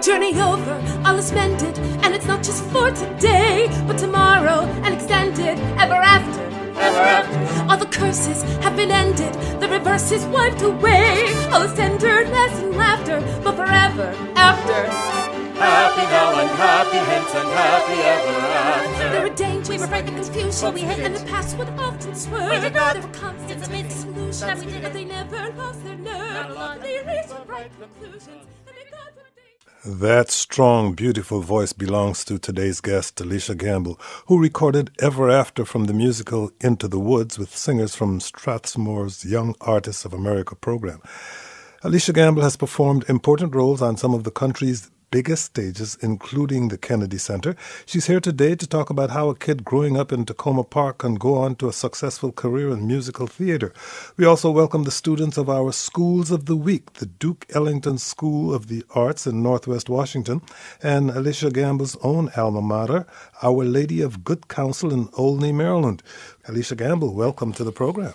journey over, all is mended, and it's not just for today, but tomorrow, and extended, ever after, ever after. All the curses have been ended, the reverse is wiped away, all is tenderness and laughter, but forever after. Happy now, unhappy, hence unhappy ever after. There were dangers, we were frightened and confusion, we hid, and the past would often swerve. We did not, there were constants, amid solutions, that we did, but they never lost their nerve. They reached the right conclusions. That strong, beautiful voice belongs to today's guest, Eleasha Gamble, who recorded Ever After from the musical Into the Woods with singers from Strathmore's Young Artists of America program. Eleasha Gamble has performed important roles on some of the country's biggest stages, including the Kennedy Center. She's here today to talk about how a kid growing up in Takoma Park can go on to a successful career in musical theater. We also welcome the students of our Schools of the Week, the Duke Ellington School of the Arts in Northwest Washington, and Eleasha Gamble's own alma mater, Our Lady of Good Counsel in Olney, Maryland. Eleasha Gamble, welcome to the program.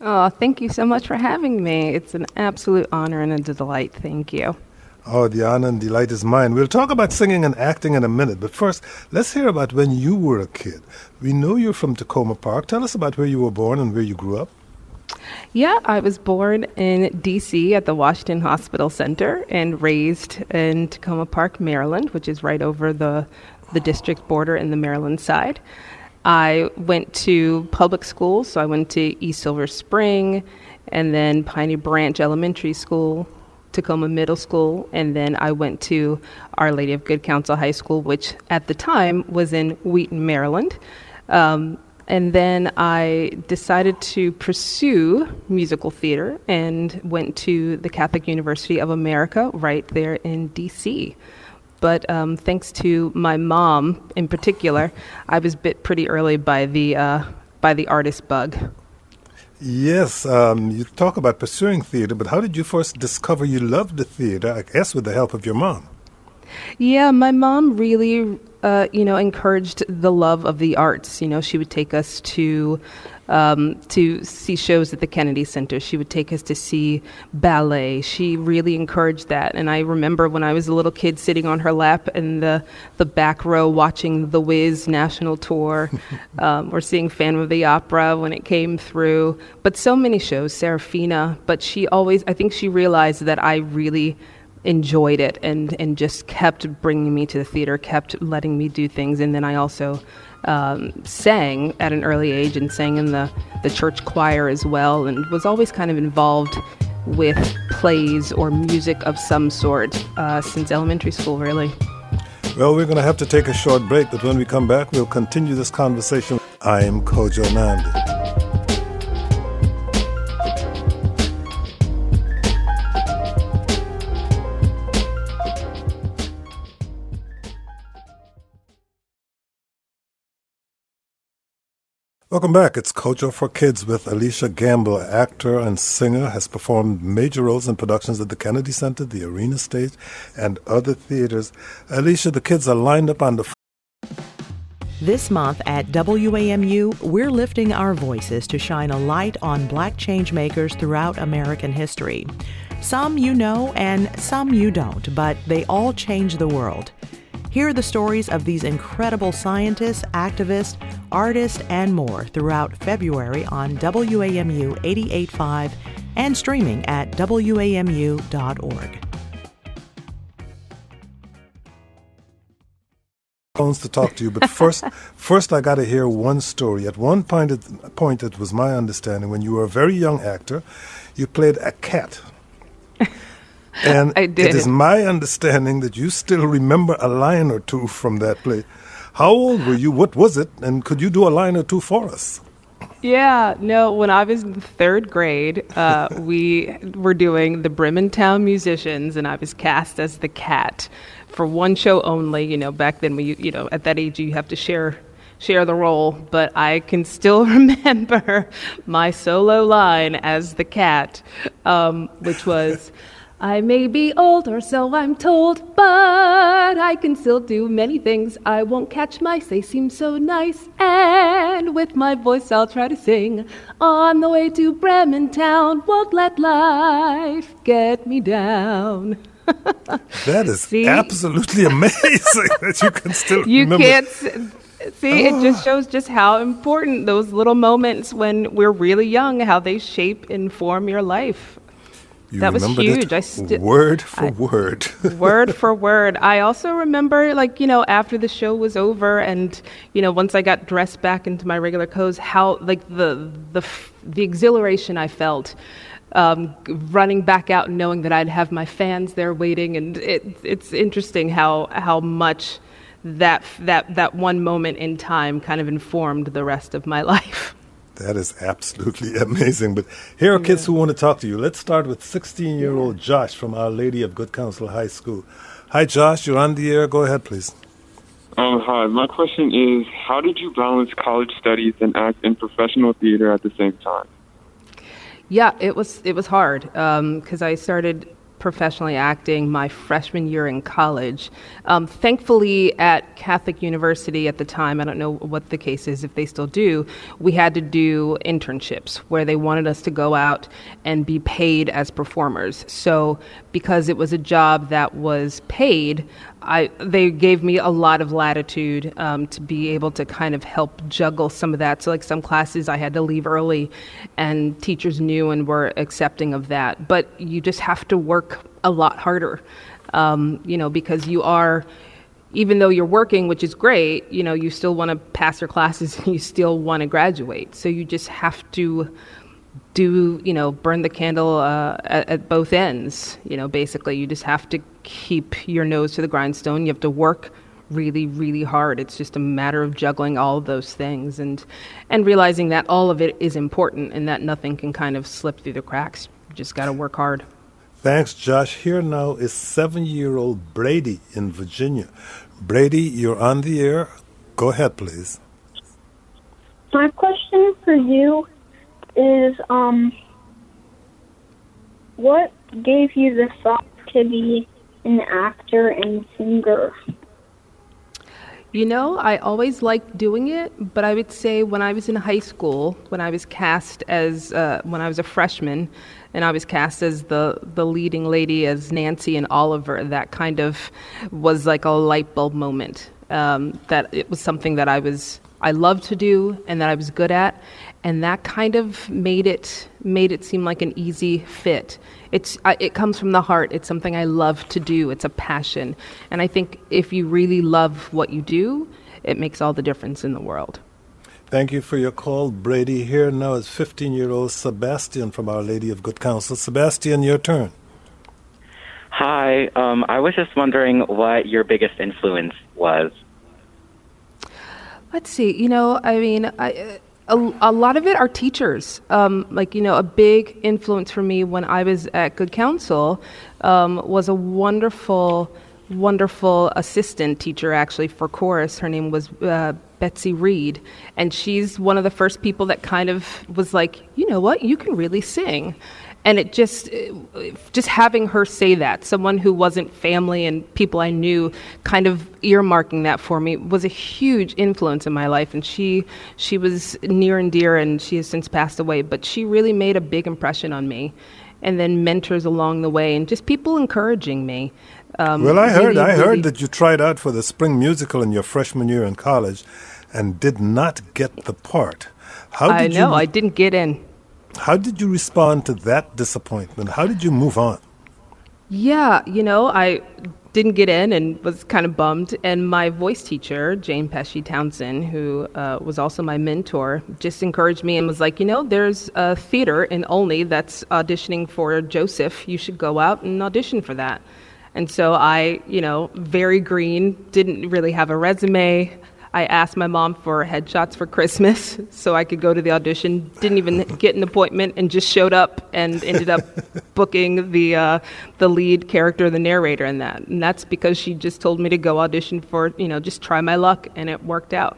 Oh, thank you so much for having me. It's an absolute honor and a delight. Thank you. Oh, the honor and delight is mine. We'll talk about singing and acting in a minute, but first, let's hear about when you were a kid. We know you're from Takoma Park. Tell us about where you were born and where you grew up. Yeah, I was born in D.C. at the Washington Hospital Center and raised in Takoma Park, Maryland, which is right over the district border in the Maryland side. I went to public schools, so I went to East Silver Spring and then Piney Branch Elementary School, Tacoma Middle School, and then I went to Our Lady of Good Counsel High School, which at the time was in Wheaton, Maryland. And then I decided to pursue musical theater and went to the Catholic University of America right there in D.C. But thanks to my mom in particular, I was bit pretty early by the artist bug. Yes, you talk about pursuing theater, but how did you first discover you loved the theater, I guess with the help of your mom? Yeah, my mom really, encouraged the love of the arts. You know, she would take us to see shows at the Kennedy Center. She would take us to see ballet. She really encouraged that. And I remember when I was a little kid sitting on her lap in the back row watching The Wiz National Tour or seeing Phantom of the Opera when it came through. But so many shows, Serafina. But she always, I think she realized that I really enjoyed it and just kept bringing me to the theater, kept letting me do things. And then I also sang at an early age and sang in the church choir as well, and was always kind of involved with plays or music of some sort since elementary school, really. Well, we're going to have to take a short break, but when we come back, we'll continue this conversation. I am Kojo Nnamdi. Welcome back. It's Kojo for Kids with Eleasha Gamble, actor and singer, has performed major roles in productions at the Kennedy Center, the Arena Stage, and other theaters. Eleasha, the kids are lined up on the This month at WAMU, we're lifting our voices to shine a light on Black changemakers throughout American history. Some you know and some you don't, but they all change the world. Hear the stories of these incredible scientists, activists, artists, and more throughout February on WAMU 88.5 and streaming at WAMU.org. Phones to talk to you, but first I got to hear one story. At one point, it was my understanding, when you were a very young actor, you played a cat. And I did. It is my understanding that you still remember a line or two from that play. How old were you? What was it? And could you do a line or two for us? Yeah, no, when I was in third grade, we were doing the Bremen Town Musicians, and I was cast as the cat for one show only. You know, back then, at that age, you have to share the role, but I can still remember my solo line as the cat, which was... I may be old, or so I'm told, but I can still do many things. I won't catch mice, they seem so nice, and with my voice I'll try to sing. On the way to Bremen Town, won't let life get me down. That is absolutely amazing that you can still remember. It just shows just how important those little moments when we're really young, how they shape and form your life. That was huge. Word for word. Word for word. I also remember, after the show was over and, once I got dressed back into my regular clothes, how, the exhilaration I felt running back out and knowing that I'd have my fans there waiting. And it's interesting how much that one moment in time kind of informed the rest of my life. That is absolutely amazing. But here are kids who want to talk to you. Let's start with 16-year-old Josh from Our Lady of Good Counsel High School. Hi, Josh. You're on the air. Go ahead, please. Hi. My question is, how did you balance college studies and act in professional theater at the same time? Yeah, it was hard because I started professionally acting my freshman year in college. Thankfully, at Catholic University at the time, I don't know what the case is, if they still do, we had to do internships where they wanted us to go out and be paid as performers. So because it was a job that was paid, they gave me a lot of latitude to be able to kind of help juggle some of that. So some classes I had to leave early, and teachers knew and were accepting of that. But you just have to work a lot harder, because you are, even though you're working, which is great, you still want to pass your classes and you still want to graduate. So you just have to burn the candle at both ends. Basically, you just have to keep your nose to the grindstone. You have to work really, really hard. It's just a matter of juggling all of those things and realizing that all of it is important and that nothing can kind of slip through the cracks. You just got to work hard. Thanks, Josh. Here now is 7-year-old Brady in Virginia. Brady, you're on the air. Go ahead, please. My question for you is what gave you the thought to be an actor and singer? I always liked doing it, but I would say when I was in high school, when I was cast as when I was a freshman, and I was cast as the leading lady as Nancy and Oliver, that kind of was like a light bulb moment. That it was something that I loved to do and that I was good at, and that kind of made it seem like an easy fit. It comes from the heart. It's something I love to do. It's a passion. And I think if you really love what you do, it makes all the difference in the world. Thank you for your call, Brady. Here now is 15-year-old Sebastian from Our Lady of Good Counsel. Sebastian, your turn. Hi. I was just wondering what your biggest influence was. Let's see. A lot of it are teachers. A big influence for me when I was at Good Counsel was a wonderful, wonderful assistant teacher, actually, for chorus. Her name was Betsy Reed, and she's one of the first people that kind of was like, you know what, you can really sing. And just having her say that, someone who wasn't family and people I knew kind of earmarking that for me, was a huge influence in my life. And she was near and dear, and she has since passed away, but she really made a big impression on me. And then mentors along the way and just people encouraging me. I heard that you tried out for the spring musical in your freshman year in college and did not get the part. I didn't get in. How did you respond to that disappointment? How did you move on? Yeah, I didn't get in and was kind of bummed. And my voice teacher, Jane Pesci Townsend, who was also my mentor, just encouraged me and was like, there's a theater in Olney that's auditioning for Joseph. You should go out and audition for that. And so I, very green, didn't really have a resume. I asked my mom for headshots for Christmas so I could go to the audition, didn't even get an appointment, and just showed up and ended up booking the lead character, the narrator in that. And that's because she just told me to go audition for, just try my luck, and it worked out.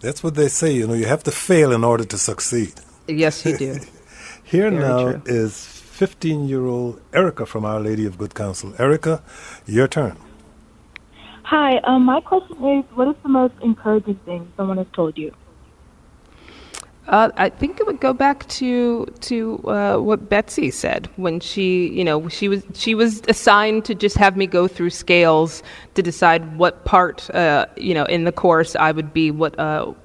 That's what they say, you have to fail in order to succeed. Yes, you do. Here Very now true. Is 15-year-old Erica from Our Lady of Good Counsel. Erica, your turn. Hi, my question is, what is the most encouraging thing someone has told you? I think it would go back to what Betsy said when she was assigned to just have me go through scales to decide what part in the course I would be what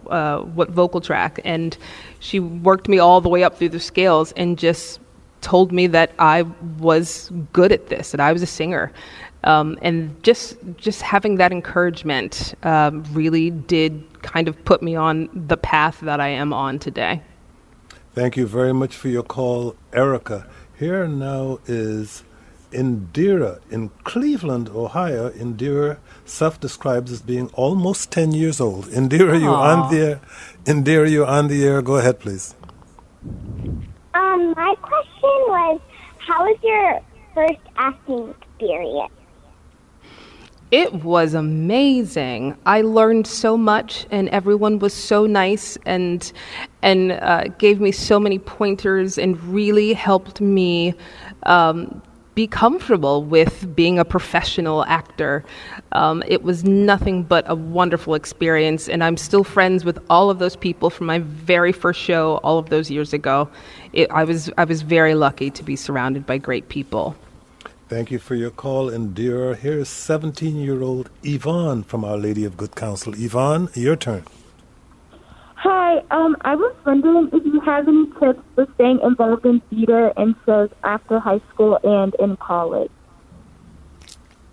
vocal track, and she worked me all the way up through the scales and just told me that I was good at this, that I was a singer. And just having that encouragement really did kind of put me on the path that I am on today. Thank you very much for your call, Erica. Here now is Indira in Cleveland, Ohio. Indira self-describes as being almost 10 years old. Indira, you're on the air. Indira, you're on the air. Go ahead, please. My question was, how was your first acting experience? It was amazing. I learned so much, and everyone was so nice and gave me so many pointers and really helped me be comfortable with being a professional actor. It was nothing but a wonderful experience, and I'm still friends with all of those people from my very first show all of those years ago. I was very lucky to be surrounded by great people. Thank you for your call, Indira. Here's 17-year-old Yvonne from Our Lady of Good Counsel. Yvonne, your turn. Hi, I was wondering if you have any tips for staying involved in theater and shows after high school and in college.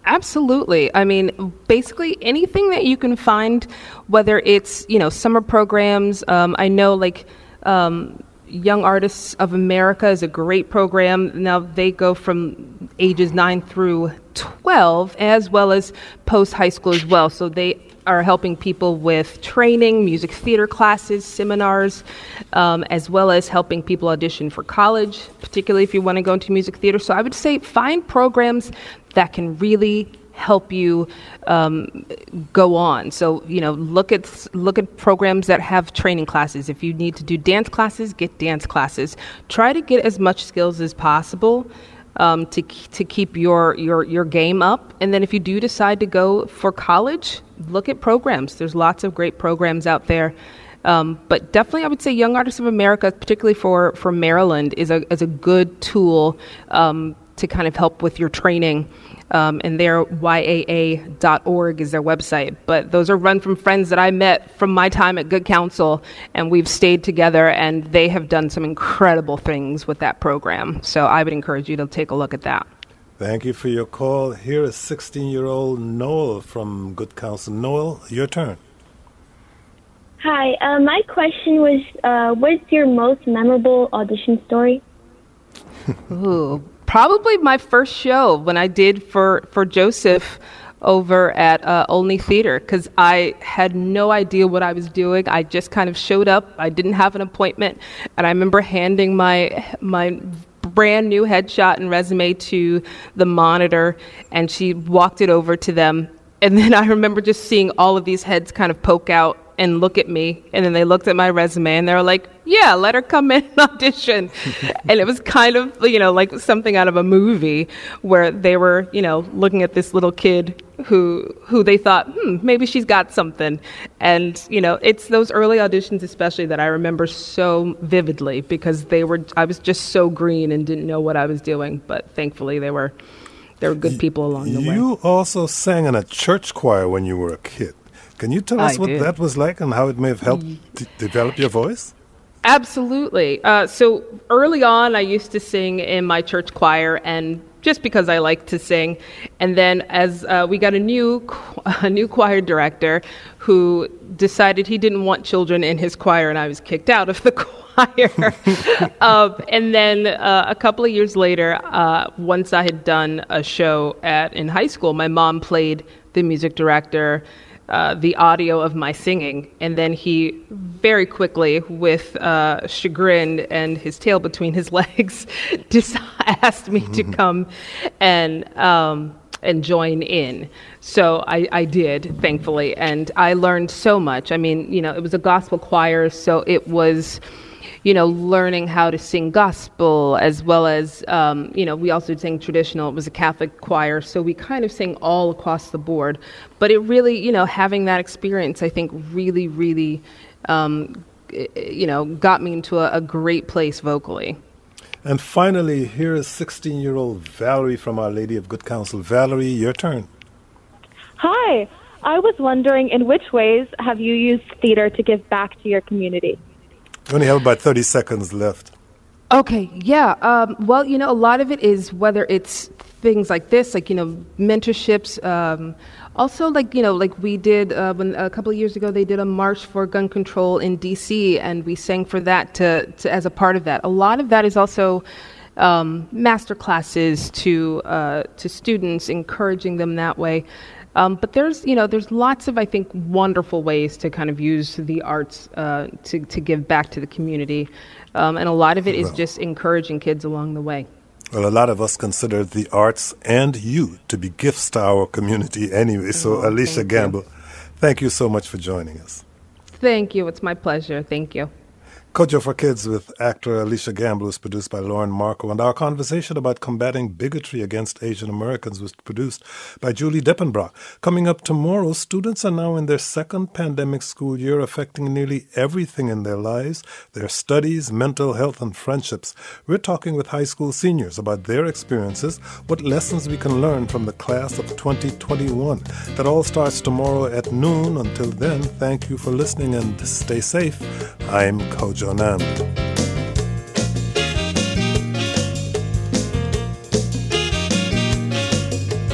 Absolutely. I mean, basically anything that you can find, whether it's, summer programs. I know Young Artists of America is a great program. Now they go from ages 9 through 12, as well as post-high school as well. So they are helping people with training, music theater classes, seminars, as well as helping people audition for college, particularly if you want to go into music theater. So I would say find programs that can really help you go on. So, look at programs that have training classes. If you need to do dance classes, get dance classes. Try to get as much skills as possible to keep your game up. And then if you do decide to go for college, look at programs. There's lots of great programs out there. But definitely I would say Young Artists of America, particularly for Maryland, is a good tool to kind of help with your training. And their YAA.org is their website. But those are run from friends that I met from my time at Good Counsel, and we've stayed together, and they have done some incredible things with that program. So I would encourage you to take a look at that. Thank you for your call. Here is 16-year-old Noel from Good Counsel. Noel, your turn. Hi. My question was, what's your most memorable audition story? Ooh. Probably my first show when I did for Joseph over at Olney Theater, because I had no idea what I was doing. I just kind of showed up. I didn't have an appointment. And I remember handing my brand new headshot and resume to the monitor, and she walked it over to them. And then I remember just seeing all of these heads kind of poke out and look at me, and then they looked at my resume, and they were like, yeah, let her come in and audition. And it was kind of, like something out of a movie where they were, looking at this little kid who they thought, maybe she's got something. And, it's those early auditions especially that I remember so vividly, because I was just so green and didn't know what I was doing, but thankfully there were good people along the way. You also sang in a church choir when you were a kid. Can you tell us what that was like and how it may have helped develop your voice? Absolutely. So early on, I used to sing in my church choir, and just because I liked to sing. And then as we got a new choir director who decided he didn't want children in his choir, and I was kicked out of the choir. And then a couple of years later, once I had done a show in high school, my mom played the music director the audio of my singing, and then he very quickly, with chagrin and his tail between his legs, just asked me to come and join in. So I did, thankfully, and I learned so much. I mean, it was a gospel choir, so it was, learning how to sing gospel as well as, we also sang traditional. It was a Catholic choir, so we kind of sang all across the board. But it really, having that experience, I think really, really you know, got me into a great place vocally. And finally, here is 16-year-old Valerie from Our Lady of Good Counsel. Valerie, your turn. Hi. I was wondering, in which ways have you used theater to give back to your community? We only have about 30 seconds left. Okay, yeah. Well, you know, a lot of it is whether it's things like this, like, you know, mentorships. Also, like, you know, like we did when a couple of years ago, they did a march for gun control in D.C., and we sang for that to as a part of that. A lot of that is also master classes to students, encouraging them that way. But there's, you know, there's lots of, I think, wonderful ways to kind of use the arts to give back to the community. And a lot of it is just encouraging kids along the way. Well, a lot of us consider the arts and you to be gifts to our community anyway. So, Eleasha Gamble, thank you so much for joining us. Thank you. It's my pleasure. Thank you. Kojo for Kids with actor Eleasha Gamble is produced by Lauren Marco, and our conversation about combating bigotry against Asian Americans was produced by Julie Deppenbrock. Coming up tomorrow, students are now in their second pandemic school year, affecting nearly everything in their lives, their studies, mental health, and friendships. We're talking with high school seniors about their experiences, what lessons we can learn from the class of 2021. That all starts tomorrow at noon. Until then, thank you for listening and stay safe. I'm Kojo Nnamdi.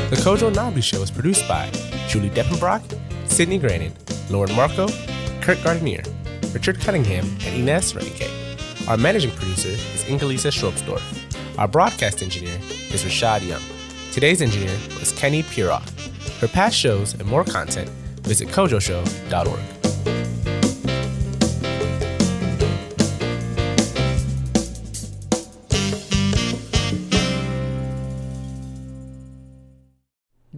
The Kojo Nnamdi Show is produced by Julie Deppenbrock, Sydney Granin, Lauren Marco, Kurt Gardiner, Richard Cunningham, and Ines Renike. Our managing producer is Inca Lisa Schroepstorff. Our broadcast engineer is Rashad Young. Today's engineer was Kenny Piroff. For past shows and more content, visit kojoshow.org.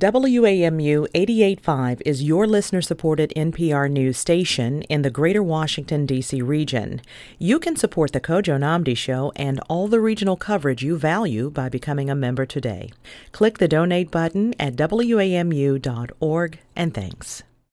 WAMU 88.5 is your listener-supported NPR news station in the greater Washington, D.C. region. You can support the Kojo Nnamdi Show and all the regional coverage you value by becoming a member today. Click the donate button at WAMU.org, and thanks.